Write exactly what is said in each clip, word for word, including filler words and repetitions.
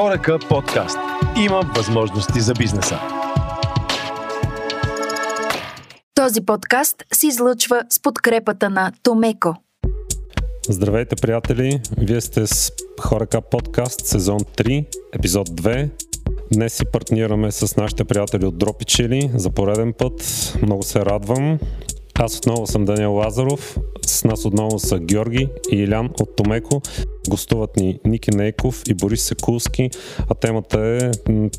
Хорека подкаст. Има възможности за бизнеса. Този подкаст се излъчва с подкрепата на Томеко. Здравейте, приятели! Вие сте с Хорека подкаст, сезон три, епизод две. Днес си партнираме с нашите приятели от Дропичили за пореден път. Много се радвам. Аз отново съм Данил Лазаров. С нас отново са Георги и Илян от Томеко. Гостуват ни Ники Нейков и Борис Сакулски, а темата е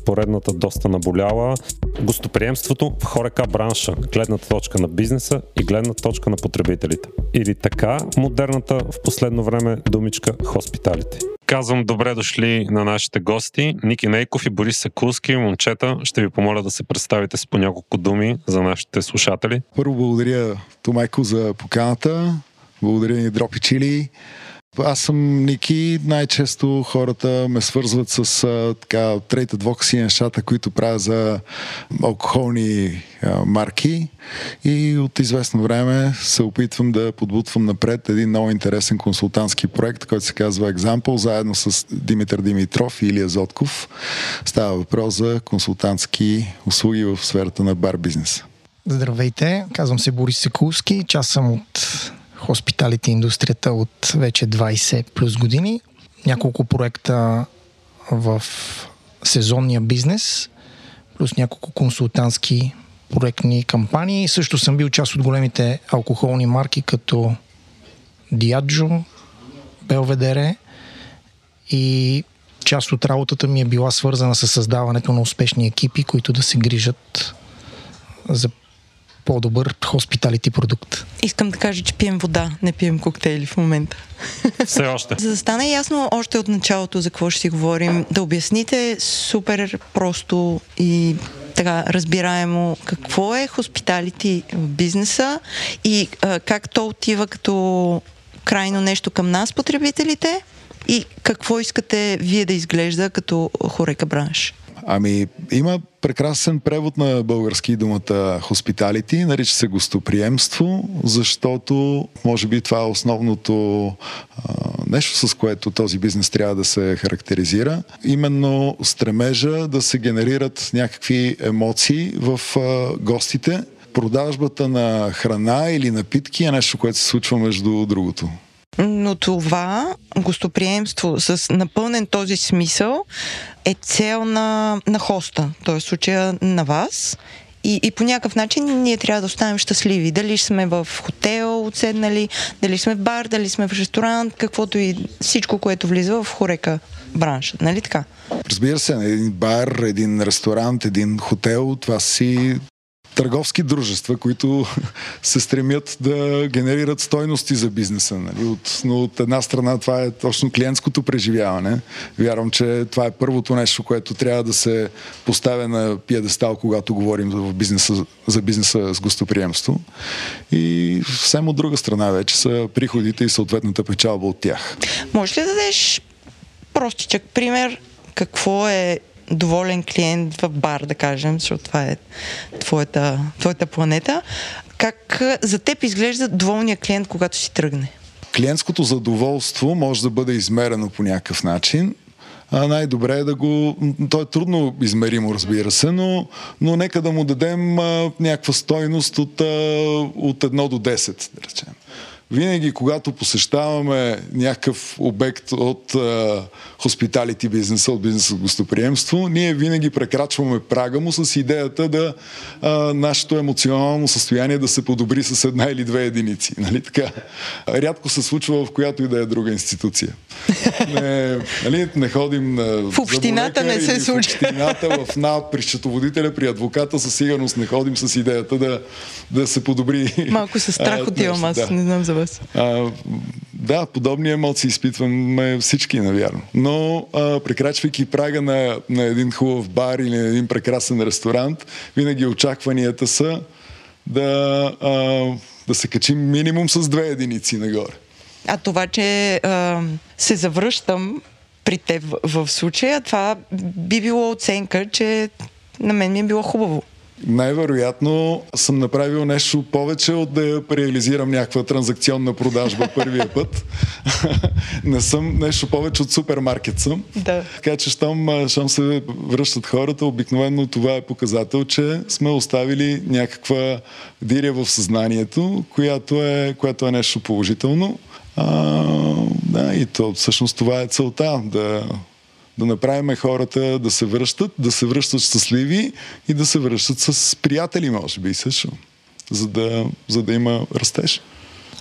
поредната доста наболяла. Гостоприемството в хорека бранша, гледната точка на бизнеса и гледна точка на потребителите. Или така модерната в последно време думичка хоспиталите. Казвам добре дошли на нашите гости. Ники Нейков и Борис Сакулски. Момчета, ще ви помоля да се представите с по няколко думи за нашите слушатели. Първо благодаря Томеко за поканата. Благодаря ни Дропичили. Аз съм Ники. Най-често хората ме свързват с а, така трейд адвокаси нещата, които правя за алкохолни а, марки, и от известно време се опитвам да подбутвам напред един много интересен консултантски проект, който се казва Example, заедно с Димитър Димитров и Илия Зотков. Става въпрос за консултантски услуги в сферата на бар бизнеса. Здравейте, казвам се Борис Сакулски, аз съм от хоспиталите индустрията от вече двайсет плюс години. Няколко проекта в сезонния бизнес, плюс няколко консултантски проектни кампании. Също съм бил част от големите алкохолни марки, като Diageo, Belvedere, и част от работата ми е била свързана с създаването на успешни екипи, които да се грижат за по-добър хоспиталити продукт. Искам да кажа, че пием вода, не пием коктейли в момента. Все още. За да стане ясно още от началото за какво ще си говорим, да обясните супер просто и така разбираемо какво е хоспиталити в бизнеса и а, как то отива като крайно нещо към нас, потребителите, и какво искате вие да изглежда като хорека бранш. Ами, има прекрасен превод на български думата хоспиталити, нарича се гостоприемство, защото може би това е основното а, нещо, с което този бизнес трябва да се характеризира. Именно стремежа да се генерират някакви емоции в а, гостите. Продажбата на храна или напитки е нещо, което се случва между другото. Но това гостоприемство с напълнен този смисъл е цел на, на хоста, т.е. случая на вас, и, и по някакъв начин ние трябва да останем щастливи. Дали сме в хотел отседнали, дали сме в бар, дали сме в ресторант, каквото и всичко, което влиза в хорека бранша, нали така? Разбира се, един бар, един ресторант, един хотел, това си търговски дружества, които се стремят да генерират стойности за бизнеса. Нали? От, но от една страна това е точно клиентското преживяване. Вярвам, че това е първото нещо, което трябва да се поставя на пиедестал, когато говорим за бизнеса, за бизнеса с гостоприемство. И съвсем от друга страна вече са приходите и съответната печалба от тях. Можеш ли да дадеш простичък пример какво е доволен клиент в бар, да кажем, защото това е твоята, твоята планета. Как за теб изглежда доволния клиент, когато си тръгне? Клиентското задоволство може да бъде измерено по някакъв начин. А най-добре е да го... То е трудно измеримо, разбира се, но, но нека да му дадем а, някаква стойност от, а, от едно до десет, да речем. Винаги, когато посещаваме някакъв обект от хоспиталити бизнеса, от бизнеса гостоприемство, ние винаги прекрачваме прага му с идеята да а, нашето емоционално състояние да се подобри с една или две единици. Нали така? Рядко се случва в която и да е друга институция. Не, нали, не ходим на... В общината не се случва. В общината, в НАП, при счетоводителя, при адвоката със сигурност не ходим с идеята да, да се подобри... Малко със страх отивам, аз да. Не знам за вас. А, да, подобни емоции изпитваме всички, навярно. Но а, прекрачвайки прага на, на един хубав бар или на един прекрасен ресторант, винаги очакванията са да, а, да се качим минимум с две единици нагоре. А това, че а, се завръщам при теб в, в случая, това би било оценка, че на мен ми е било хубаво. най-вероятно съм направил нещо повече от да реализирам някаква транзакционна продажба първия път. Не съм нещо повече от супермаркет съм. Да. Така че щом, щом се връщат хората, обикновено това е показател, че сме оставили някаква диря в съзнанието, която е, която е нещо положително. А, да, и то, всъщност това е целта, да... да направим хората да се връщат, да се връщат щастливи и да се връщат с приятели, може би, също, за да, за да има растеж.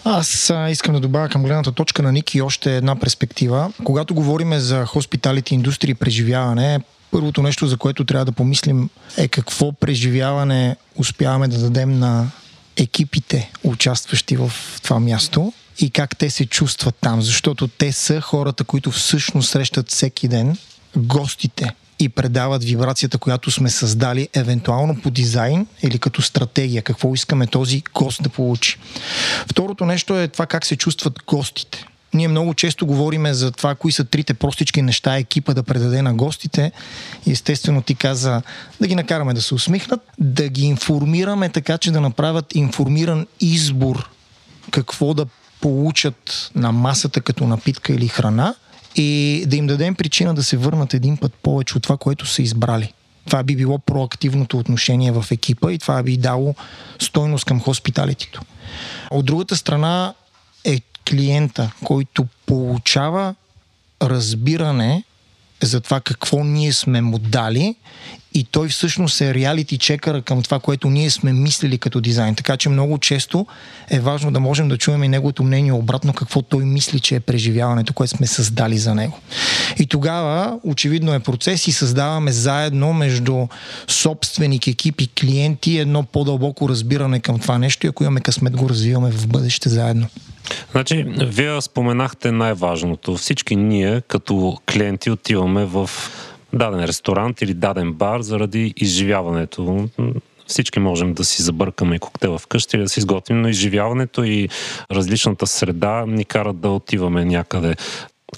Аз искам да добавя към гледната точка на Ники още една перспектива. Когато говорим за хоспиталити, индустрия и преживяване, първото нещо, за което трябва да помислим, е какво преживяване успяваме да дадем на екипите, участващи в това място, и как те се чувстват там, защото те са хората, които всъщност срещат всеки ден гостите и предават вибрацията, която сме създали евентуално по дизайн или като стратегия, какво искаме този гост да получи. Второто нещо е това как се чувстват гостите. Ние много често говорим за това, кои са трите простички неща екипа да предаде на гостите. Естествено ти каза да ги накараме да се усмихнат, да ги информираме така, че да направят информиран избор какво да получат на масата като напитка или храна и да им дадем причина да се върнат един път повече от това, което са избрали. Това би било проактивното отношение в екипа и това би дало стойност към хоспиталитито. От другата страна е клиента, който получава разбиране за това какво ние сме му дали и той всъщност е реалити чекъра към това, което ние сме мислили като дизайн. Така че много често е важно да можем да чуем и неговото мнение обратно, какво той мисли, че е преживяването, което сме създали за него. И тогава очевидно е процес и създаваме заедно между собственик, екип и клиенти едно по-дълбоко разбиране към това нещо и ако имаме късмет го развиваме в бъдеще заедно. Значи, вие споменахте най-важното. Всички ние като клиенти отиваме в даден ресторант или даден бар заради изживяването. Всички можем да си забъркаме и коктейла вкъщи или да си изготвим, но изживяването и различната среда ни карат да отиваме някъде.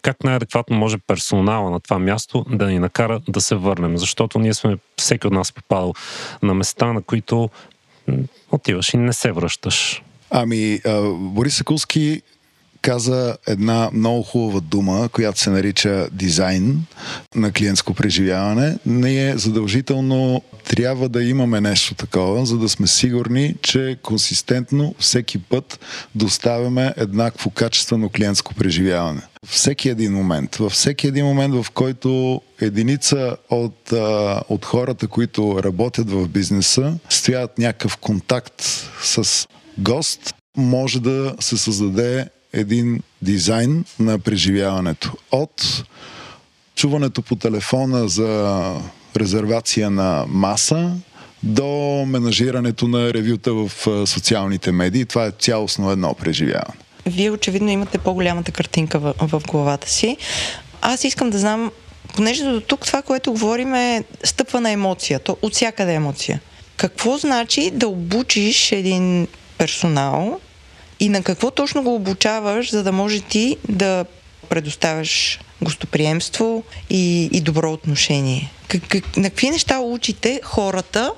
Как най-адекватно може персонала на това място да ни накара да се върнем? Защото ние сме, всеки от нас попадал на места, на които отиваш и не се връщаш. Ами, Борис Сакулски каза една много хубава дума, която се нарича дизайн на клиентско преживяване. Ние задължително трябва да имаме нещо такова, за да сме сигурни, че консистентно всеки път доставяме еднакво качествено клиентско преживяване. Всеки един момент, във всеки един момент, в който единица от, а, от хората, които работят в бизнеса, стоят някакъв контакт с гост, може да се създаде един дизайн на преживяването. От чуването по телефона за резервация на маса до менажирането на ревюта в социалните медии. Това е цялостно едно преживяване. Вие очевидно имате по-голямата картинка в, в главата си. Аз искам да знам, понеже до тук това, което говорим е стъпва на емоцията, от всякъде емоция. Какво значи да обучиш един персонал и на какво точно го обучаваш, за да може ти да предоставяш гостоприемство и, и добро отношение? Как, как, на какви неща учите хората,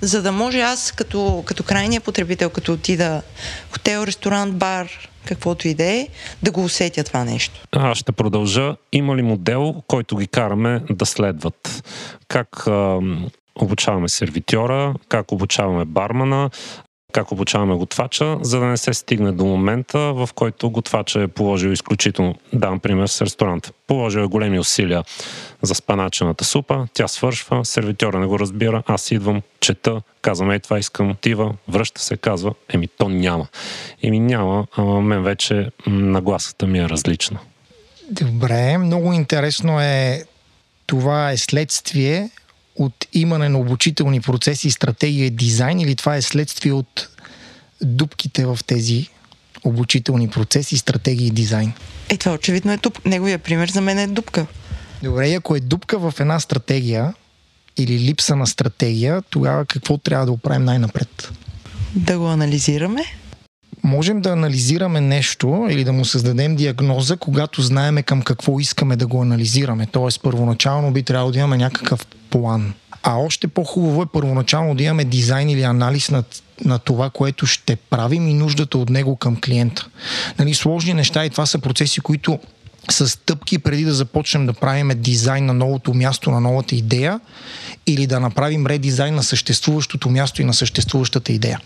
за да може аз като, като крайния потребител, като отида в хотел, ресторант, бар, каквото и да е, да го усетя това нещо? Аз ще продължа. Има ли модел, който ги караме да следват? Как а, обучаваме сервитьора, как обучаваме бармана, как обучаваме готвача, за да не се стигне до момента, в който готвача е положил изключително, дам пример с ресторант, положил е големи усилия за спаначената супа, тя свършва, сервитьора не го разбира, аз идвам, чета, казвам, ей това искам, отива, връща се, казва, еми то няма. Еми няма, ама мен вече нагласата ми е различна. Добре, много интересно е, това е следствие от имане на обучителни процеси, стратегия и дизайн, или това е следствие от дупките в тези обучителни процеси, стратегия и дизайн? Е, това очевидно е туп. Неговия пример за мен е дупка. Добре, ако е дупка в една стратегия или липса на стратегия, тогава какво трябва да оправим най-напред? Да го анализираме? можем да анализираме нещо или да му създадем диагноза, когато знаеме към какво искаме да го анализираме. Тоест, първоначално би трябвало да имаме някакъв план. А още по-хубаво е първоначално да имаме дизайн или анализ на, на това, което ще правим и нуждата от него към клиента. Нали, сложни неща и това са процеси, които с стъпки преди да започнем да правим дизайн на новото място, на новата идея или да направим редизайн на съществуващото място и на съществуващата идея.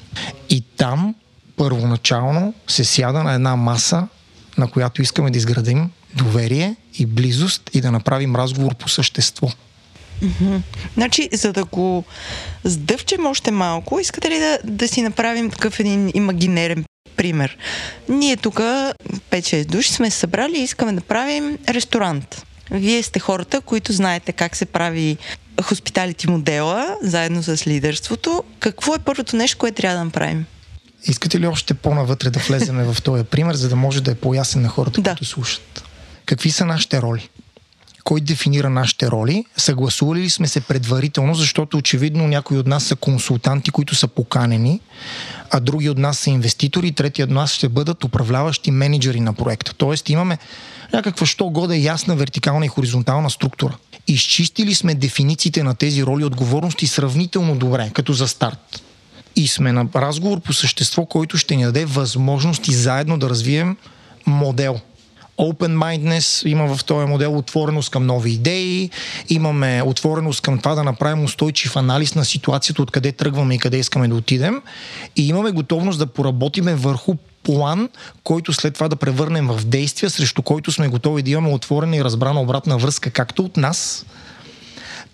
И там първоначално се сяда на една маса, на която искаме да изградим доверие и близост и да направим разговор по същество. Mm-hmm. Значи, за да го сдъвчем още малко, искате ли да, да си направим такъв един имагинерен пример? Ние тук пет-шест души сме събрали и искаме да правим ресторант. Вие сте хората, които знаете как се прави хоспиталити модела, заедно с лидерството. Какво е първото нещо, което трябва да направим? Искате ли още по-навътре да влеземе в този пример, за да може да е по-ясен на хората, да. Които слушат? Какви са нашите роли? Кой дефинира нашите роли? Съгласували ли сме се предварително, защото очевидно някои от нас са консултанти, които са поканени, а други от нас са инвеститори, трети от нас ще бъдат управляващи менеджери на проекта. Тоест имаме някаква що-годе ясна вертикална и хоризонтална структура. Изчистили сме дефинициите на тези роли и отговорности сравнително добре, като за старт. И сме на разговор по същество, който ще ни даде възможности заедно да развием модел. Open-mindedness има в този модел отвореност към нови идеи, имаме отвореност към това да направим устойчив анализ на ситуацията, откъде тръгваме и къде искаме да отидем и имаме готовност да поработиме върху план, който след това да превърнем в действие, срещу който сме готови да имаме отворена и разбрана обратна връзка както от нас,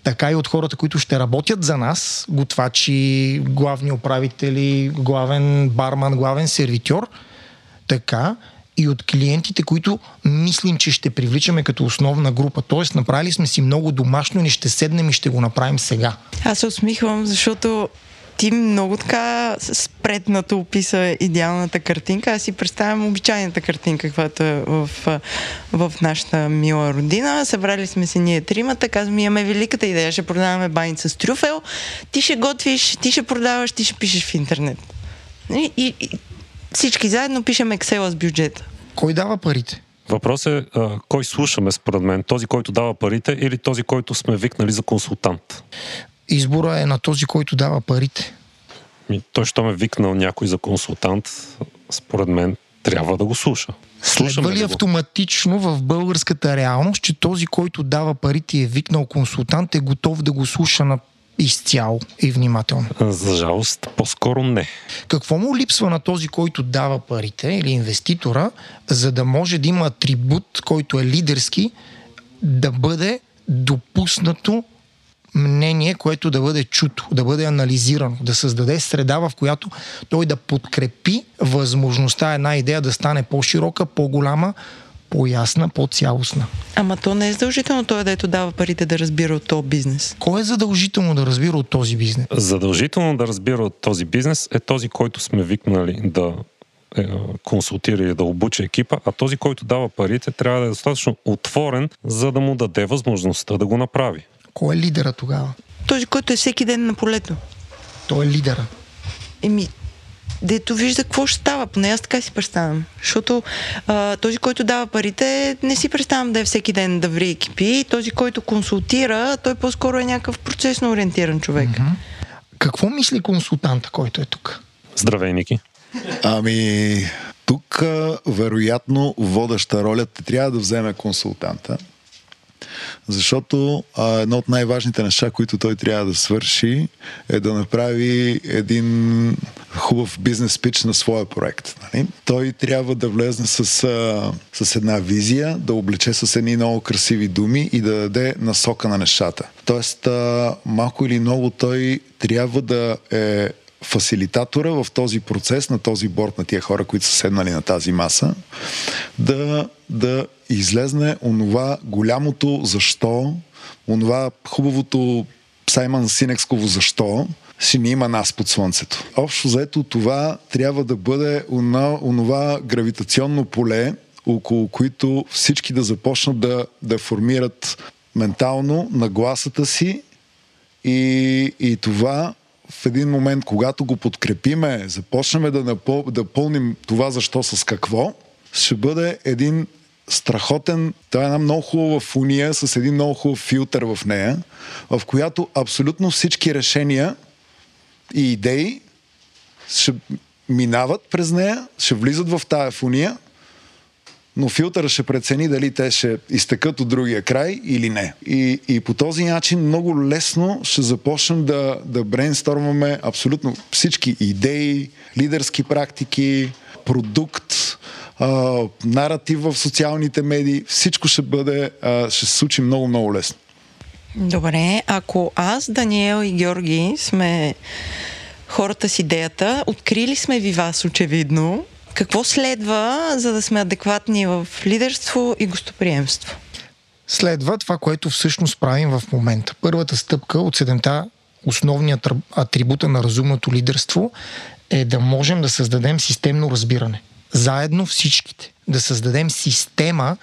така и от хората, които ще работят за нас, готвачи, главни управители, главен барман, главен сервитьор, така и от клиентите, които мислим, че ще привличаме като основна група. Тоест, направили сме си много домашно и ще седнем и ще го направим сега. Аз се усмихвам, защото ти много така спретнато описа идеалната картинка. Аз си представям обичайната картинка, каквато е в, в нашата мила родина. Събрали сме се ние тримата, казваме, имаме великата идея, ще продаваме баница с трюфел, ти ще готвиш, ти ще продаваш, ти ще пишеш в интернет. И, и, и всички заедно пишем Excel с бюджета. Кой дава парите? Въпрос е а, кой слушаме според мен? Този, който дава парите или този, който сме викнали за консултант? Избора е на този, който дава парите. И той, що ме викнал някой за консултант, според мен, трябва да го слуша. Следва ли автоматично в българската реалност, че този, който дава парите и е викнал консултант, е готов да го слуша на изцяло и внимателно? За жалост, по-скоро не. Какво му липсва на този, който дава парите или инвеститора, за да може да има атрибут, който е лидерски, да бъде допуснато мнение, което да бъде чуто, да бъде анализирано, да създаде среда, в която той да подкрепи възможността една идея да стане по-широка, по-голяма, по-ясна, по-цялостна. Ама то не е задължително той, дето дава парите, да разбира от този бизнес. Кой е задължително да разбира от този бизнес? Задължително да разбира от този бизнес е този, който сме викнали да е, консултира и да обучи екипа, а този, който дава парите, трябва да е достатъчно отворен, за да му даде възможността да го направи. Кой е лидера тогава? Този, който е всеки ден на полето. Той е лидера. Еми, дето вижда какво ще става, поне аз така си представям. Защото а, този, който дава парите, не си представям да е всеки ден да ври екипи. Този, който консултира, той по-скоро е някакъв процесно ориентиран човек. Mm-hmm. Какво мисли консултанта, който е тук? Здравей, Ники. Ами, тук вероятно водеща роля трябва да вземе консултанта. Защото а, едно от най-важните неща, които той трябва да свърши, е да направи един хубав бизнес пич на своя проект. Нали? Той трябва да влезне с, а, с една визия, да облече с едни много красиви думи и да даде насока на нещата. Тоест, а, малко или много той трябва да е фасилитатора в този процес, на този борд, на тия хора, които са седнали на тази маса, да, да излезне онова голямото защо, онова хубавото Саймън Синексково защо, ще ни има нас под слънцето. Общо взето това трябва да бъде онова гравитационно поле, около които всички да започнат да, да формират ментално нагласата си и, и това в един момент, когато го подкрепиме, започнем да, напъл... да пълним това защо с какво, ще бъде един страхотен, това е една много хубава фуния с един много хубав филтър в нея, в която абсолютно всички решения и идеи ще минават през нея, ще влизат в тая фуния, но филтъра ще прецени дали те ще изтекат от другия край или не. И, и по този начин много лесно ще започнем да, да брейнстормаме абсолютно всички идеи, лидерски практики, продукт, а, наратив в социалните медии. Всичко ще бъде, а, ще се случи много-много лесно. Добре, ако аз, Даниел и Георги сме хората с идеята, открили сме ви вас очевидно, какво следва, за да сме адекватни в лидерство и гостоприемство? Следва това, което всъщност правим в момента. Първата стъпка от седемта основният атрибута на разумното лидерство е да можем да създадем системно разбиране. Заедно всичките. Да създадем система,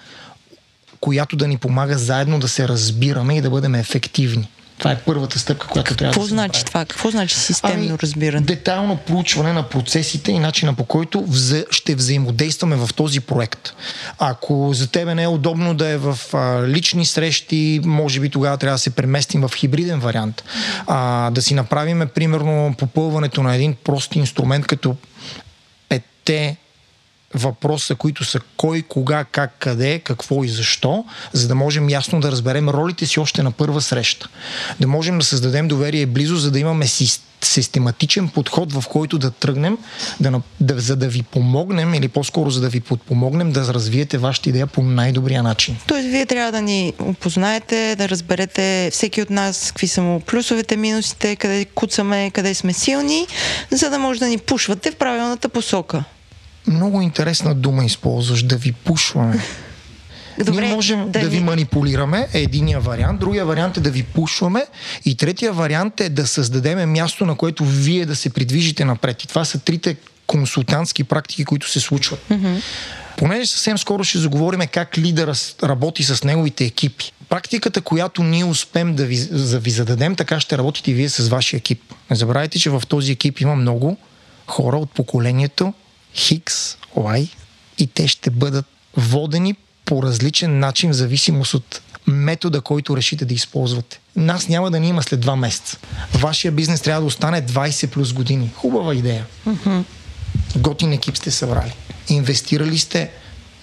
която да ни помага заедно да се разбираме и да бъдем ефективни. Това е първата стъпка, която трябва да се направи. Какво значи това? Какво значи системно ами, разбиране? Детайлно проучване на процесите и начина по който вза... ще взаимодействаме в този проект. Ако за тебе не е удобно да е в а, лични срещи, може би тогава трябва да се преместим в хибриден вариант. А, да си направим, примерно, попълването на един прост инструмент, като петте въпроса, които са кой, кога, как, къде, какво и защо, за да можем ясно да разберем ролите си още на първа среща. Да можем да създадем доверие близо, за да имаме систематичен подход, в който да тръгнем, да, да, за да ви помогнем или по-скоро за да ви подпомогнем да развиете вашата идея по най-добрия начин. Тоест, вие трябва да ни опознаете, да разберете всеки от нас какви са му плюсовете, минусите, къде куцаме, къде сме силни, за да може да ни пушвате в правилната посока. Много интересна дума използваш, да ви пушваме. Добре, ние можем да, да ви манипулираме, е единия вариант, другия вариант е да ви пушваме и третия вариант е да създадем място, на което вие да се придвижите напред. И това са трите консултантски практики, които се случват. Mm-hmm. Понеже съвсем скоро ще заговорим как лидера работи с неговите екипи. Практиката, която ние успеем да ви, да ви зададем, така ще работите и вие с вашия екип. Не забравяйте, че в този екип има много хора от поколението Хикс, Лай, и те ще бъдат водени по различен начин в зависимост от метода, който решите да използвате. Нас няма да ни има след два месеца. Вашия бизнес трябва да остане двайсет плюс години. Хубава идея. Mm-hmm. Готин екип сте събрали. Инвестирали сте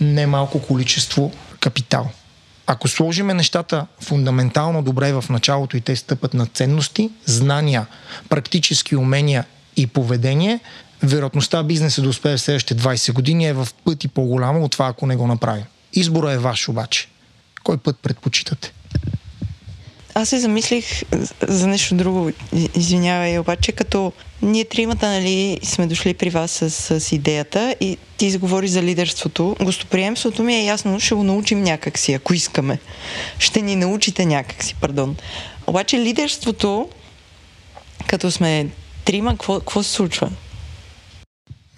немалко количество капитал. Ако сложиме нещата фундаментално добре в началото и те стъпат на ценности, знания, практически умения и поведение, вероятността бизнеса да успее в следващите двайсет години е в пъти по-голяма от това, ако не го направим. Избора е ваш обаче. Кой път предпочитате? Аз се замислих за нещо друго, извинявай, обаче, като ние тримата, нали, сме дошли при вас с, с идеята и ти изговори за лидерството. Гостоприемството ми е ясно, ще го научим някакси, ако искаме. Ще ни научите някакси, пардон. Обаче лидерството, като сме трима, какво, какво се случва?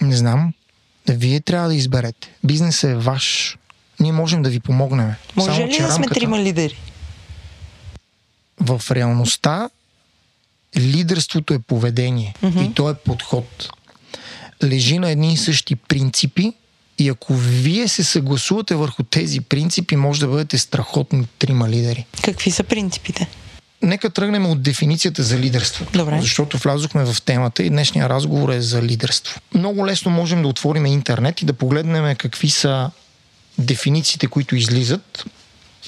Не знам. Вие трябва да изберете. Бизнесът е ваш. Ние можем да ви помогнем. Може Само, ли да рамката... сме трима лидери? В реалността лидерството е поведение. Mm-hmm. И то е подход. Лежи на едни и същи принципи и ако вие се съгласувате върху тези принципи, може да бъдете страхотни трима лидери. Какви са принципите? Нека тръгнем от дефиницията за лидерство. Добре. Защото влязохме в темата и днешния разговор е за лидерство. Много лесно можем да отворим интернет и да погледнем какви са дефинициите, които излизат.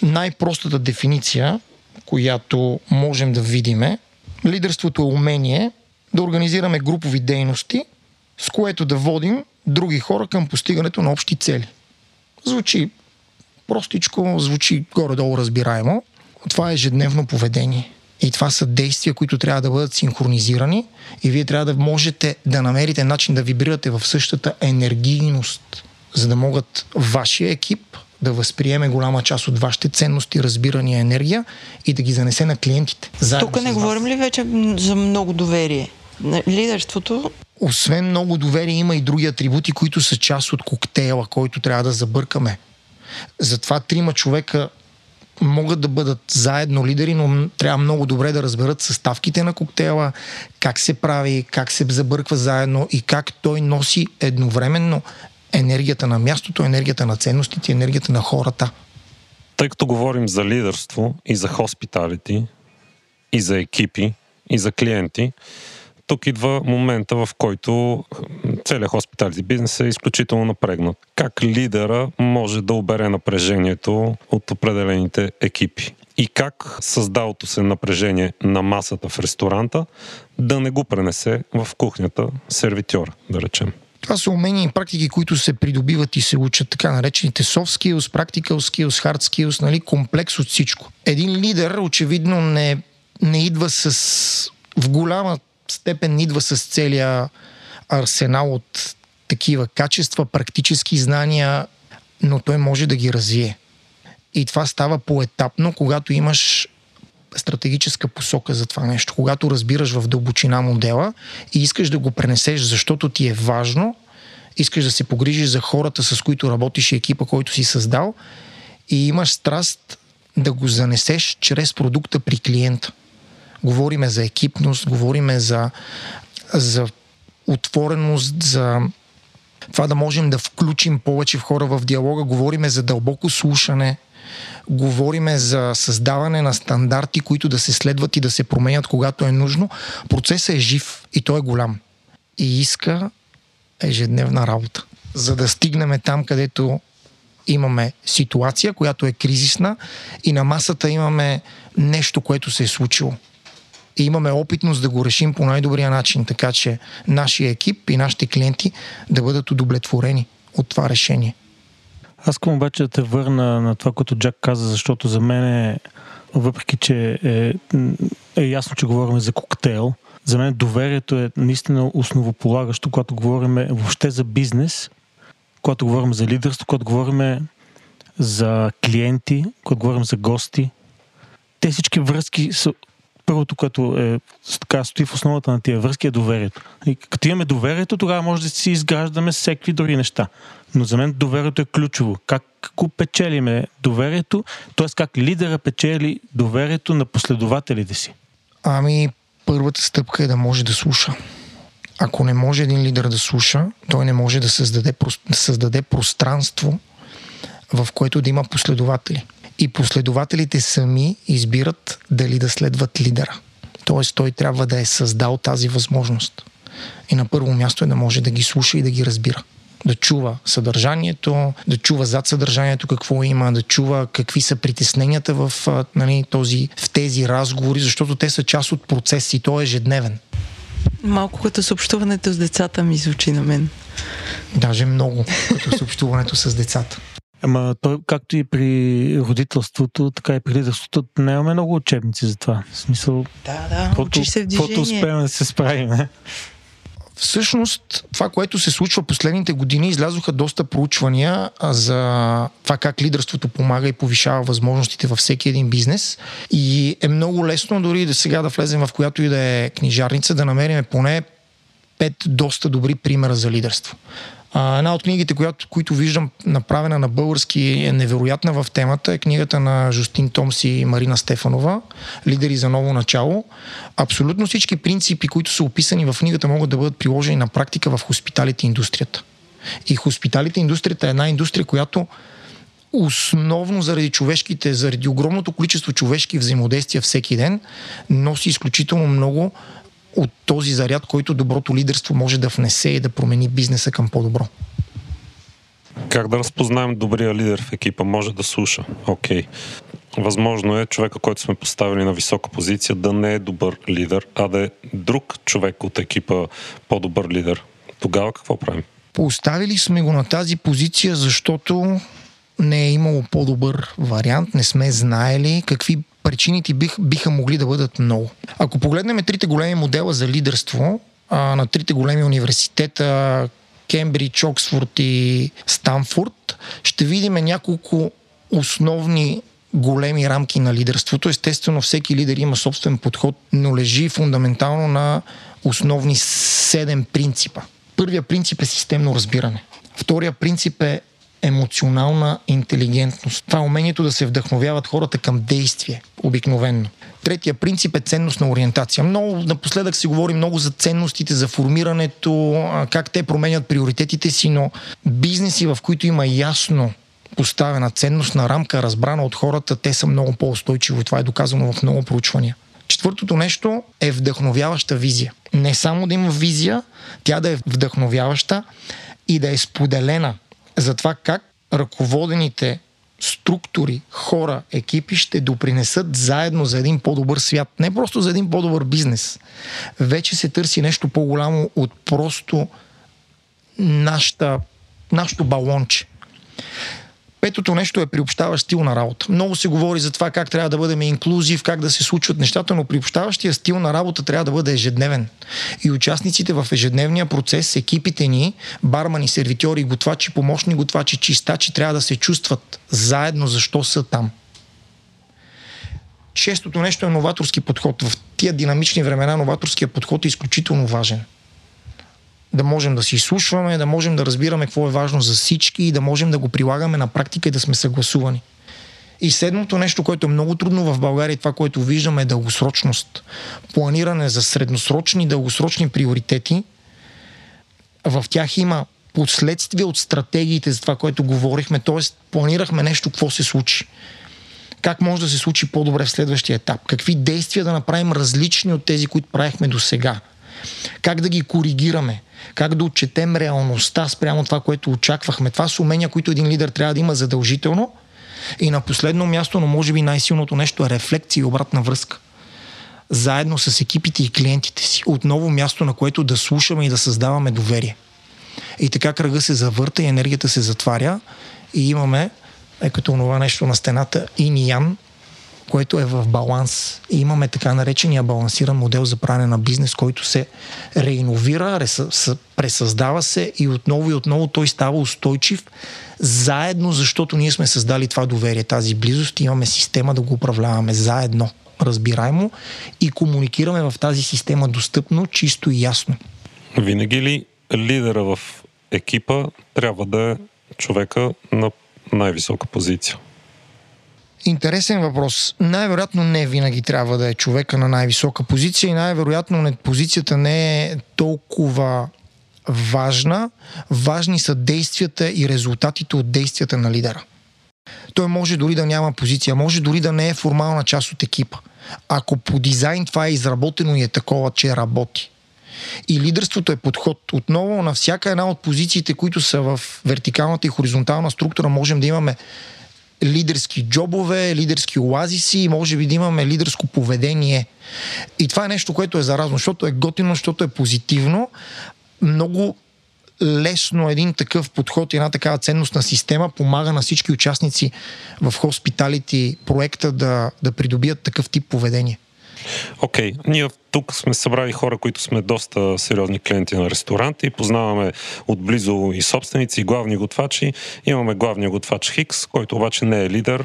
Най-простата дефиниция, която можем да видим, е лидерството е умение да организираме групови дейности, с което да водим други хора към постигането на общи цели. Звучи простичко, звучи горе-долу разбираемо. Това е ежедневно поведение. И това са действия, които трябва да бъдат синхронизирани и вие трябва да можете да намерите начин да вибрирате в същата енергийност, за да могат вашия екип да възприеме голяма част от вашите ценности, разбирания, енергия и да ги занесе на клиентите. Заедно тук не говорим ли вече за много доверие? Лидерството... Освен много доверие има и други атрибути, които са част от коктейла, който трябва да забъркаме. Затова трима човека могат да бъдат заедно лидери, но трябва много добре да разберат съставките на коктейла, как се прави, как се забърква заедно и как той носи едновременно енергията на мястото, енергията на ценностите, енергията на хората. Тъй като говорим за лидерство и за хоспиталити, и за екипи, и за клиенти, тук идва момента, в който целият хоспиталити бизнес е изключително напрегнат. Как лидера може да обере напрежението от определените екипи? И как създалото се напрежение на масата в ресторанта да не го пренесе в кухнята сервитьора, да речем? Това са умения и практики, които се придобиват и се учат, така наречените soft skills, practical skills, hard skills, нали, комплекс от всичко. Един лидер очевидно не, не идва с... в голяма степен идва с целия арсенал от такива качества, практически знания, но той може да ги развие. И това става поетапно, когато имаш стратегическа посока за това нещо. Когато разбираш в дълбочина модела и искаш да го пренесеш, защото ти е важно, искаш да се погрижиш за хората, с които работиш и екипа, който си създал, и имаш страст да го занесеш чрез продукта при клиента. Говориме за екипност, говориме за, за отвореност, за това да можем да включим повече хора в диалога, говориме за дълбоко слушане, говориме за създаване на стандарти, които да се следват и да се променят, когато е нужно. Процесът е жив и той е голям. И иска ежедневна работа. За да стигнем там, където имаме ситуация, която е кризисна и на масата имаме нещо, което се е случило. И имаме опитност да го решим по най-добрия начин, така че нашия екип и нашите клиенти да бъдат удовлетворени от това решение. Аз искам обаче да те върна на това, което Джак каза, защото за мен е, въпреки че е, е ясно, че говорим за коктейл, за мен доверието е наистина основополагащо, когато говорим въобще за бизнес, когато говорим за лидерство, когато говорим за клиенти, когато говорим за гости. Те всички връзки са... Първото, което е, така, стои в основата на тия връзки, е доверието. И като имаме доверието, тогава може да си изграждаме всеки други неща. Но за мен доверието е ключово. Как го печелиме доверието, т.е. как лидера печели доверието на последователите си? Ами, първата стъпка е да може да слуша. Ако не може един лидер да слуша, той не може да създаде, да създаде пространство, в което да има последователи. И последователите сами избират дали да следват лидера. Тоест той трябва да е създал тази възможност. И на първо място е да може да ги слуша и да ги разбира. Да чува съдържанието, да чува зад съдържанието какво има, да чува какви са притесненията в, нали, този, в тези разговори, защото те са част от процес и той е ежедневен. Малко като съобщуването с децата ми звучи на мен. Даже много като съобщуването с децата. Ама той, както и при родителството, така и при лидерството, нямаме много учебници за това. В смисъл, да, да, каквото, учиш се в движение. Каквото успеем да се справим. Всъщност, това, което се случва последните години, излязоха доста проучвания за това как лидерството помага и повишава възможностите във всеки един бизнес. И е много лесно дори да сега да влезем в която и да е книжарница, да намерим поне пет доста добри примера за лидерство. А, една от книгите, която, които виждам направена на български, е невероятна в темата, е книгата на Жустин Томси и Марина Стефанова «Лидери за ново начало». Абсолютно всички принципи, които са описани в книгата, могат да бъдат приложени на практика в хоспиталите индустрията. И хоспиталите индустрията е една индустрия, която основно заради човешките, заради огромното количество човешки взаимодействия всеки ден, носи изключително много от този заряд, който доброто лидерство може да внесе и да промени бизнеса към по-добро. Как да разпознаем добрия лидер в екипа? Може да слуша. Окей. Okay. Възможно е човека, който сме поставили на висока позиция, да не е добър лидер, а да е друг човек от екипа по-добър лидер. Тогава какво правим? Поставили сме го на тази позиция, защото не е имало по-добър вариант, не сме знаели какви причините бих, биха могли да бъдат много. Ако погледнем трите големи модела за лидерство а, на трите големи университета, Кембридж, Оксфорд и Стамфорд, ще видим няколко основни големи рамки на лидерството. Естествено, всеки лидер има собствен подход, но лежи фундаментално на основни седем принципа. Първия принцип е системно разбиране. Втория принцип е емоционална интелигентност. Това е умението да се вдъхновяват хората към действие, обикновенно. Третия принцип е ценностна ориентация. Много напоследък се говори много за ценностите, за формирането, как те променят приоритетите си, но бизнеси, в които има ясно поставена ценностна рамка, разбрана от хората, те са много по-устойчиви. Това е доказано в много проучвания. Четвъртото нещо е вдъхновяваща визия. Не само да има визия, тя да е вдъхновяваща и да е споделена за това как ръководените структури, хора, екипи ще допринесат заедно за един по-добър свят. Не просто за един по-добър бизнес. Вече се търси нещо по-голямо от просто нашата, нашото балонче. Петото нещо е приобщаващ стил на работа. Много се говори за това как трябва да бъдем инклюзив, как да се случват нещата, но приобщаващия стил на работа трябва да бъде ежедневен. И участниците в ежедневния процес, екипите ни, бармани, сервитьори, готвачи, помощни готвачи, чистачи, трябва да се чувстват заедно защо са там. Шестото нещо е новаторски подход. В тия динамични времена новаторския подход е изключително важен. Да можем да се изслушваме, да можем да разбираме какво е важно за всички и да можем да го прилагаме на практика и да сме съгласувани. И седмото нещо, което е много трудно в България, това, което виждаме, е дългосрочност. Планиране за средносрочни, дългосрочни приоритети. В тях има последствия от стратегиите за това, което говорихме, т.е. планирахме нещо, какво се случи. Как може да се случи по-добре в следващия етап? Какви действия да направим различни от тези, които правихме до сега? Как да ги коригираме, как да отчетем реалността спрямо това, което очаквахме. Това са умения, които един лидер трябва да има задължително. И на последно място, но може би най-силното нещо е рефлекция и обратна връзка. Заедно с екипите и клиентите си. Отново място, на което да слушаме и да създаваме доверие. И така кръга се завърта и енергията се затваря и имаме, е като това нещо на стената, ин-ян, което е в баланс. И имаме така наречения балансиран модел за правене на бизнес, който се реиновира, пресъздава се и отново и отново той става устойчив заедно, защото ние сме създали това доверие, тази близост и имаме система да го управляваме заедно, разбираемо и комуникираме в тази система достъпно, чисто и ясно. Винаги ли лидера в екипа трябва да е човека на най-висока позиция? Интересен въпрос. Най-вероятно не винаги трябва да е човека на най-висока позиция и най-вероятно позицията не е толкова важна. Важни са действията и резултатите от действията на лидера. Той може дори да няма позиция, може дори да не е формална част от екипа. Ако по дизайн това е изработено и е такова, че работи. И лидерството е подход. Отново на всяка една от позициите, които са в вертикалната и хоризонтална структура, можем да имаме лидерски джобове, лидерски оазиси и може би да имаме лидерско поведение. И това е нещо, което е заразно, защото е готино, защото е позитивно. Много лесно един такъв подход и една такава ценностна система помага на всички участници в хоспиталити проекта да, да придобият такъв тип поведение. Окей, okay. Ние тук сме събрали хора, които сме доста сериозни клиенти на ресторанта и познаваме отблизо и собственици, и главни готвачи. Имаме главния готвач Хикс, който обаче не е лидер.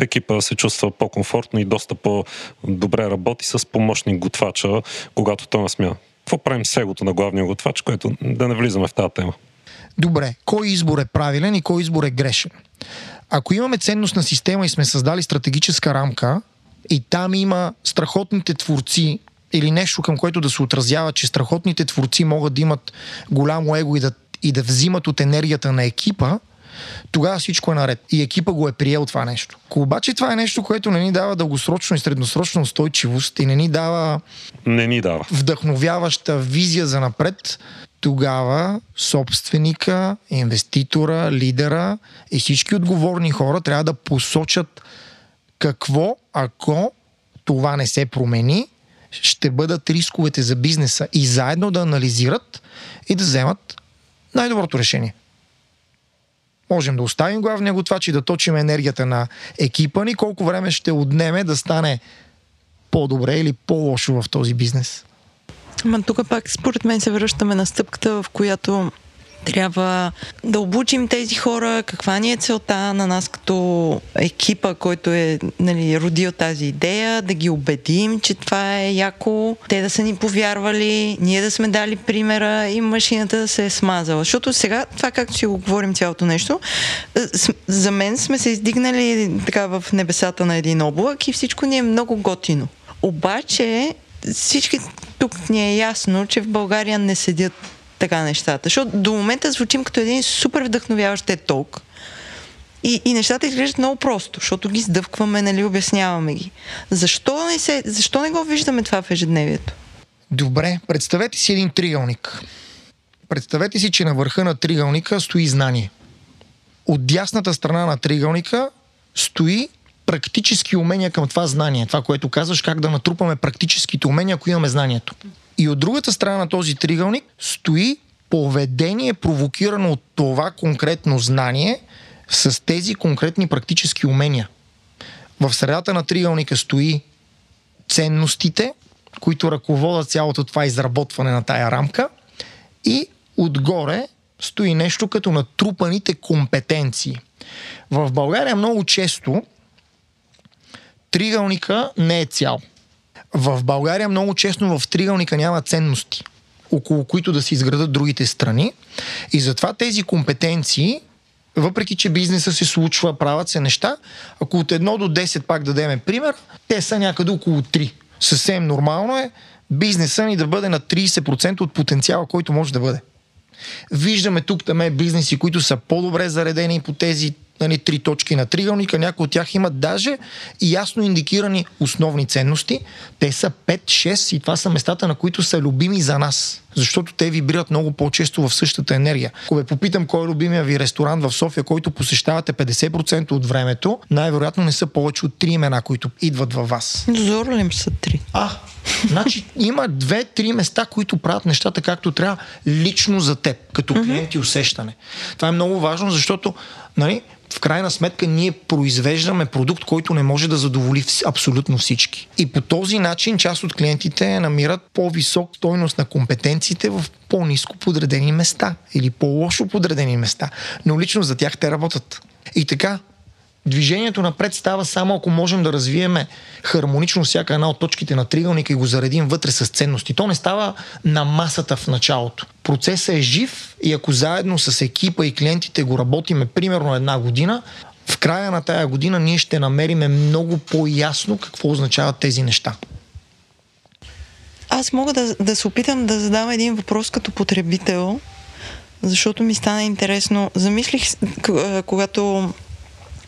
Екипа се чувства по-комфортно и доста по-добре работи с помощник готвача, когато той насмя. Какво правим сегото на главния готвач, което да не влизаме в тази тема? Добре, кой избор е правилен и кой избор е грешен? Ако имаме ценностна система и сме създали стратегическа рамка, и там има страхотните творци или нещо, към което да се отразява, че страхотните творци могат да имат голямо его и да, и да взимат от енергията на екипа, тогава всичко е наред. И екипа го е приел това нещо. Ако обаче това е нещо, което не ни дава дългосрочно и средносрочна устойчивост и не ни дава, не ни дава вдъхновяваща визия за напред, тогава собственика, инвеститора, лидера и всички отговорни хора трябва да посочат какво, ако това не се промени, ще бъдат рисковете за бизнеса и заедно да анализират и да вземат най-доброто решение. Можем да оставим главния готвач и да точим енергията на екипа ни, колко време ще отнеме да стане по-добре или по-лошо в този бизнес. Ама тук пак според мен се връщаме на стъпката, в която Трябва да обучим тези хора, каква ни е целта на нас като екипа, който е, нали, родил тази идея, да ги убедим, че това е яко, те да са ни повярвали, ние да сме дали примера и машината да се е смазала. Защото сега, това както си го говорим цялото нещо, за мен сме се издигнали така в небесата на един облак и всичко ни е много готино. Обаче всички тук ни е ясно, че в България не седят така нещата. Защото до момента звучим като един супер вдъхновяващ ток и, и нещата изглеждат много просто, защото ги сдъвкваме, нали, обясняваме ги. Защо не, се, защо не го виждаме това в ежедневието? Добре, представете си един триъгълник. Представете си, че на върха на триъгълника стои знание. От дясната страна на триъгълника стои практически умения към това знание. Това, което казваш, как да натрупаме практическите умения, ако имаме знанието. И от другата страна на този тригълник стои поведение, провокирано от това конкретно знание с тези конкретни практически умения. В средата на тригълника стои ценностите, които ръководят цялото това изработване на тая рамка, и отгоре стои нещо като натрупаните компетенции. В България много често тригълника не е цял. В България много честно в тригълника няма ценности, около които да се изградат другите страни, и затова тези компетенции, въпреки че бизнеса се случва, правят се неща, ако от едно до десет пак дадем пример, те са някъде около три. Съвсем нормално е бизнеса ни да бъде на трийсет процента от потенциала, който може да бъде. Виждаме тук там бизнеси, които са по-добре заредени по тези, нали, три точки на тригълника, някои от тях имат даже ясно индикирани основни ценности. Те са пет-шест и това са местата, на които са любими за нас, защото те вибрират много по-често в същата енергия. Ако ви попитам кой е любимия ви ресторант в София, който посещавате петдесет процента от времето, най-вероятно не са повече от три имена, които идват във вас. Зоро ли са три? А, значи има две-три места, които правят нещата както трябва лично за теб, като клиент и усещане. Това е много важно, защото, нали, в крайна сметка ние произвеждаме продукт, който не може да задоволи абсолютно всички. И по този начин част от клиентите намират по-висок стойност на компетенциите в по-ниско подредени места или по-лошо подредени места. Но лично за тях те работят. И така, движението напред става само ако можем да развиеме хармонично всяка една от точките на тригълника и го заредим вътре с ценности. То не става на масата в началото. Процесът е жив и ако заедно с екипа и клиентите го работиме примерно една година, в края на тая година ние ще намериме много по-ясно какво означават тези неща. Аз мога да, да се опитам да задам един въпрос като потребител, защото ми стана интересно. Замислих, когато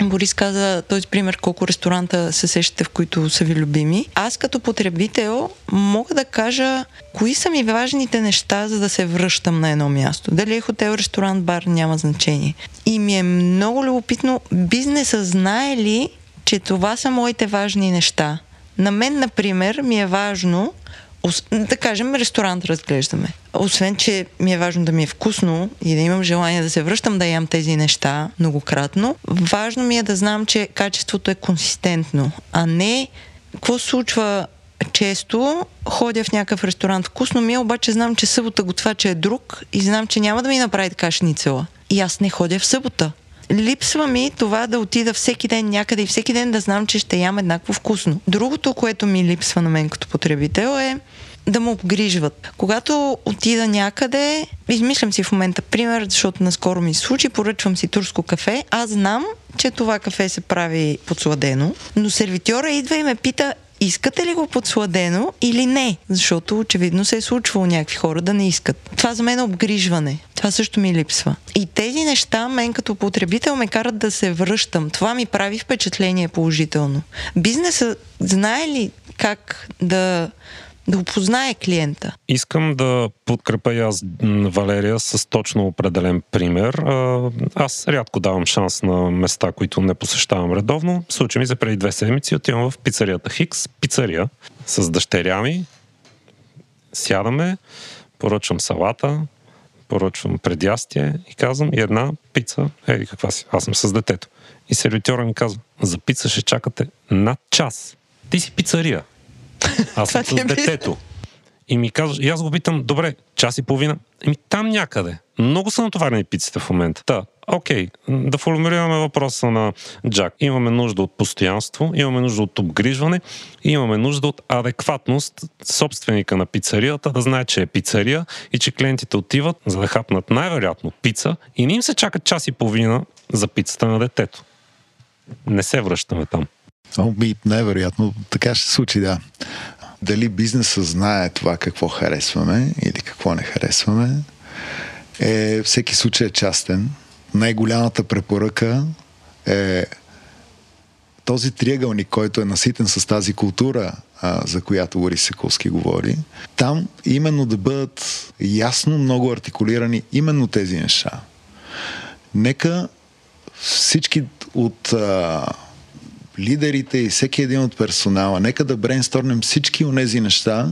Борис каза този пример, колко ресторанта се сещате, в които са ви любими. Аз като потребител мога да кажа кои са ми важните неща, за да се връщам на едно място. Дали е хотел, ресторант, бар, няма значение. И ми е много любопитно, бизнеса знае ли, че това са моите важни неща. На мен, например, ми е важно, да кажем, ресторант разглеждаме. Освен, че ми е важно да ми е вкусно и да имам желание да се връщам да ям тези неща многократно, важно ми е да знам, че качеството е консистентно, а не какво случва често. Ходя в някакъв ресторант, вкусно ми е, обаче знам, че събота готвача е друг и знам, че няма да ми направи така шницела. И аз не ходя в събота. Липсва ми това да отида всеки ден някъде и всеки ден да знам, че ще ям еднакво вкусно. Другото, което ми липсва на мен като потребител, е да ме обгрижват. Когато отида някъде, измислям си в момента пример, защото наскоро ми се случи, поръчвам си турско кафе, аз знам, че това кафе се прави подсладено, но сервитьора идва и ме пита: искате ли го подсладено или не? Защото очевидно се е случвало някакви хора да не искат. Това за мен е обгрижване. Това също ми липсва. И тези неща мен като потребител ме карат да се връщам. Това ми прави впечатление положително. Бизнесът знае ли как да, да опознае клиента? Искам да подкрепя и аз Валерия с точно определен пример. Аз рядко давам шанс на места, които не посещавам редовно. Случи ми се преди две седмици, отивам в пицарията Хикс, пицария с дъщеря ми. Сядаме, поръчвам салата, поръчвам предястие и казвам: и една пица, ей, каква си, аз съм с детето. И сервитьора ми казва: за пица ще чакате над час. Ти си пицария. Аз съм с детето. И ми казваш, и аз го питам, добре, час и половина, еми там някъде. Много са натоварени пиците в момента. Та, окей, да формулираме въпроса на Джак. Имаме нужда от постоянство, имаме нужда от обгрижване, имаме нужда от адекватност. Собственика на пицарията да знае, че е пицария и че клиентите отиват за да хапнат най-вероятно пица и не им се чакат час и половина за пицата на детето. Не се връщаме там. О, би, най-вероятно, така ще се случи, да. Дали бизнесът знае това какво харесваме или какво не харесваме, е, всеки случай е частен. Най-голямата препоръка е този триъгълник, който е наситен с тази култура, а, за която Борис Сакулски говори, там именно да бъдат ясно много артикулирани именно тези неща. Нека всички от а, лидерите и всеки един от персонала, нека да брейнсторнем всички онези неща,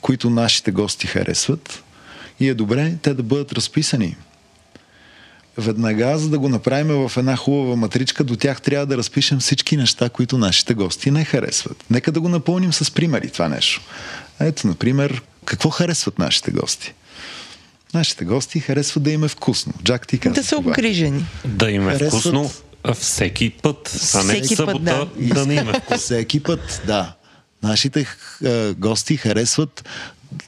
които нашите гости харесват, и е добре те да бъдат разписани. Веднага, за да го направим в една хубава матричка, до тях трябва да разпишем всички неща, които нашите гости не харесват. Нека да го напълним с примери това нещо. Ето, например, какво харесват нашите гости? Нашите гости харесват да им е вкусно. Джак, ти казва. Да са обгрижени. Да им е харесват... вкусно всеки път. А не всеки събота, път, да. Да не им е вкусно. Всеки път, да. Нашите гости харесват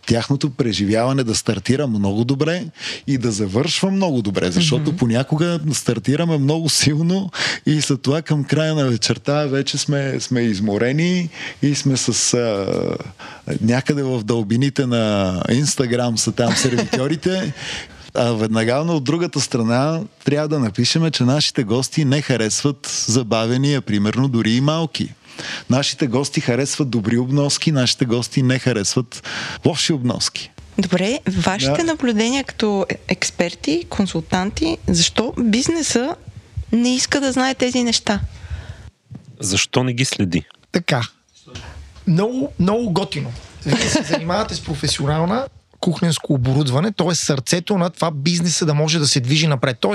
тяхното преживяване да стартира много добре и да завършва много добре, защото mm-hmm. понякога стартираме много силно и след това към края на вечерта вече сме, сме изморени и сме с а, някъде в дълбините на Инстаграм са там сервитьорите. А веднага от другата страна трябва да напишем, че нашите гости не харесват забавения, примерно дори и малки. Нашите гости харесват добри обноски, нашите гости не харесват лоши обноски. Добре, вашите да. наблюдения като експерти, консултанти, защо бизнеса не иска да знае тези неща? Защо не ги следи? Така, много, много готино. Вие се занимавате с професионална кухненско оборудване, т.е. сърцето на това бизнеса да може да се движи напред. Т.е.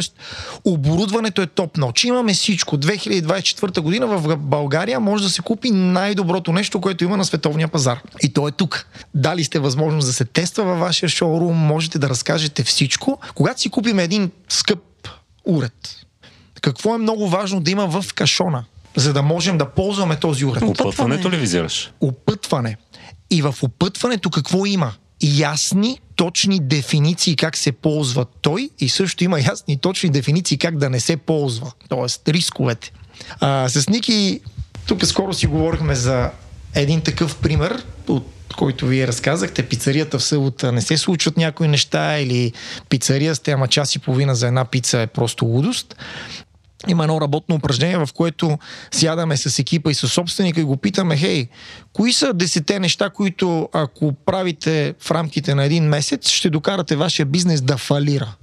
оборудването е топ-ноч. Имаме всичко. две хиляди двадесет и четвърта година в България може да се купи най-доброто нещо, което има на световния пазар. И то е тук. Дали сте възможност да се тества във вашия шоурум, можете да разкажете всичко. Когато си купим един скъп уред, какво е много важно да има в кашона, за да можем да ползваме този уред? Опътването ли визираш? Опътване. И в опътването какво има? Ясни, точни дефиниции как се ползва той и също има ясни, точни дефиниции как да не се ползва. Тоест, рисковете. А, с Ники, тук скоро си говорихме за един такъв пример, от който вие разказахте. Пицарията в събота не се случват някои неща или пицария сте, ама час и половина за една пица е просто лудост. Има едно работно упражнение, в което сядаме с екипа и с собственика и го питаме, хей, кои са десетте неща, които ако правите в рамките на един месец, ще докарате вашия бизнес да фалира.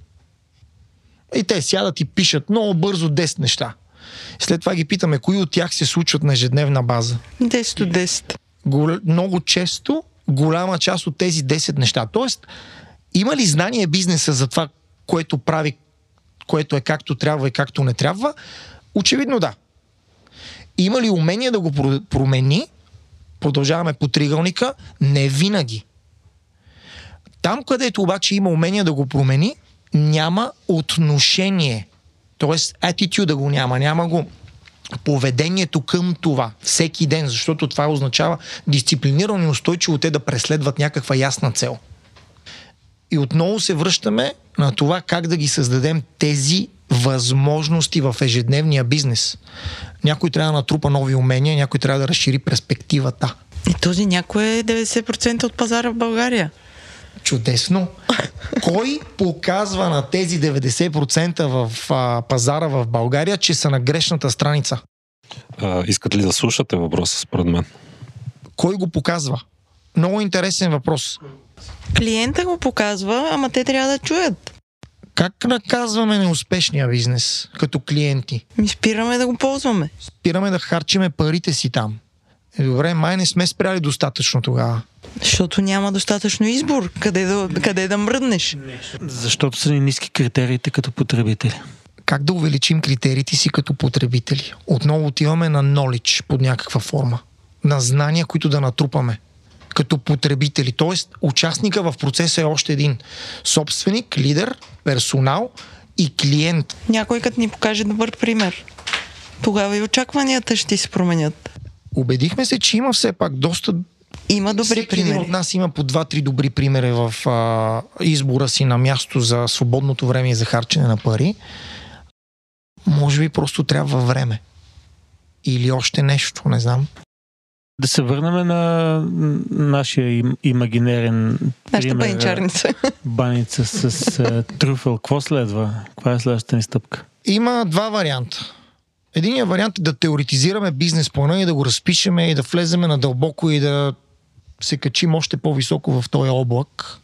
И те сядат и пишат много бързо десет неща. След това ги питаме, кои от тях се случват на ежедневна база. десет от десет. Гол... Много често, голяма част от тези десет неща. Тоест, има ли знание бизнеса за това, което прави, което е както трябва и както не трябва? Очевидно да. Има ли умение да го промени? Продължаваме по тригълника. Не винаги. Там, където обаче има умение да го промени, няма отношение. Тоест, attitude го няма. Няма го поведението към това всеки ден, защото това означава дисциплинирано и устойчиво те да преследват някаква ясна цел. И отново се връщаме на това как да ги създадем тези възможности в ежедневния бизнес. Някой трябва да натрупа нови умения, някой трябва да разшири перспективата. И този някой е деветдесет процента от пазара в България. Чудесно! Кой показва на тези деветдесет процента в а, пазара в България, че са на грешната страница? А, искат ли да слушате въпроса според мен? Кой го показва? Много интересен въпрос. Клиента го показва, ама те трябва да чуят. Как наказваме неуспешния бизнес като клиенти? Ми спираме да го ползваме. Спираме да харчиме парите си там. Е, добре, май не сме спряли достатъчно тогава. Защото няма достатъчно избор. Къде да, къде да мръднеш? Защото са ни ниски критериите като потребители. Как да увеличим критериите си като потребители? Отново отиваме на knowledge под някаква форма. На знания, които да натрупаме. като потребители. Тоест, участника в процеса е още един. Собственик, лидер, персонал и клиент. Някой като ни покаже добър пример, тогава и очакванията ще се променят. Убедихме се, че има все пак доста... Има добри всеки примери. Всеки от нас има по два-три добри примери в а, избора си на място за свободното време и за харчене на пари. Може би просто трябва време. Или още нещо, не знам. Да се върнем на нашия им, имагинерен нашата пример. Баничарница. Баница с е, трюфел. Какво следва? Каква е следващата ни стъпка? Има два варианта. Единият вариант е да теоретизираме бизнес плана и да го разпишеме и да влеземе надълбоко и да се качим още по-високо в този облак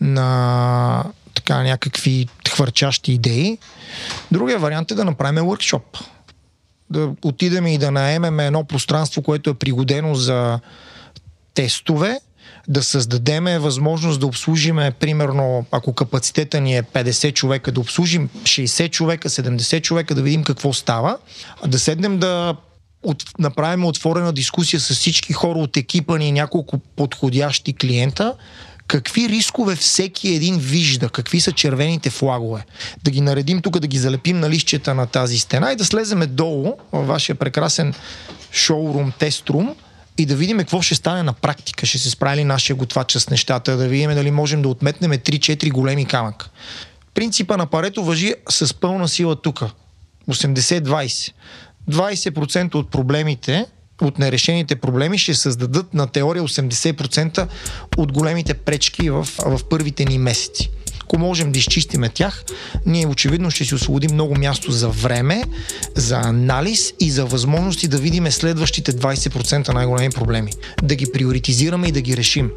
на така някакви хвърчащи идеи. Другия вариант е да направим workshop. Да отидем и да наемем едно пространство, което е пригодено за тестове, да създадеме възможност да обслужиме, примерно, ако капацитета ни е петдесет човека, да обслужим шейсет човека, седемдесет човека, да видим какво става, да седнем да от, направим отворена дискусия с всички хора от екипа ни, няколко подходящи клиента, какви рискове всеки един вижда, какви са червените флагове. Да ги наредим тук, да ги залепим на листчета на тази стена и да слеземе долу във вашия прекрасен шоурум, теструм, и да видим какво ще стане на практика. Ще се справи ли нашия готвач с нещата, да видим дали можем да отметнем три-четири големи камък. Принципа на Парето важи с пълна сила тук. осемдесет двайсет. двайсет процента от проблемите, от нерешените проблеми ще създадат на теория осемдесет процента от големите пречки в, в първите ни месеци. Ако можем да изчистиме тях, ние очевидно ще си освободим много място за време, за анализ и за възможности да видим следващите двайсет процента най-големи проблеми. Да ги приоритизираме и да ги решим.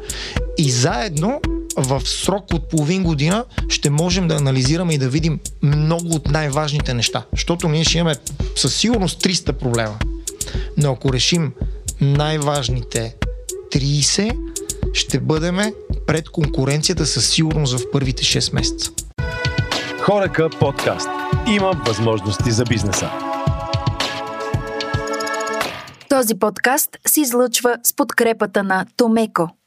И заедно в срок от половин година ще можем да анализираме и да видим много от най-важните неща. Защото ние ще имаме със сигурност триста проблема. Но ако решим най-важните трийсет, ще бъдеме пред конкуренцията със сигурност в първите шест месеца. Хорека подкаст. Има възможности за бизнеса. Този подкаст се излъчва с подкрепата на Томеко.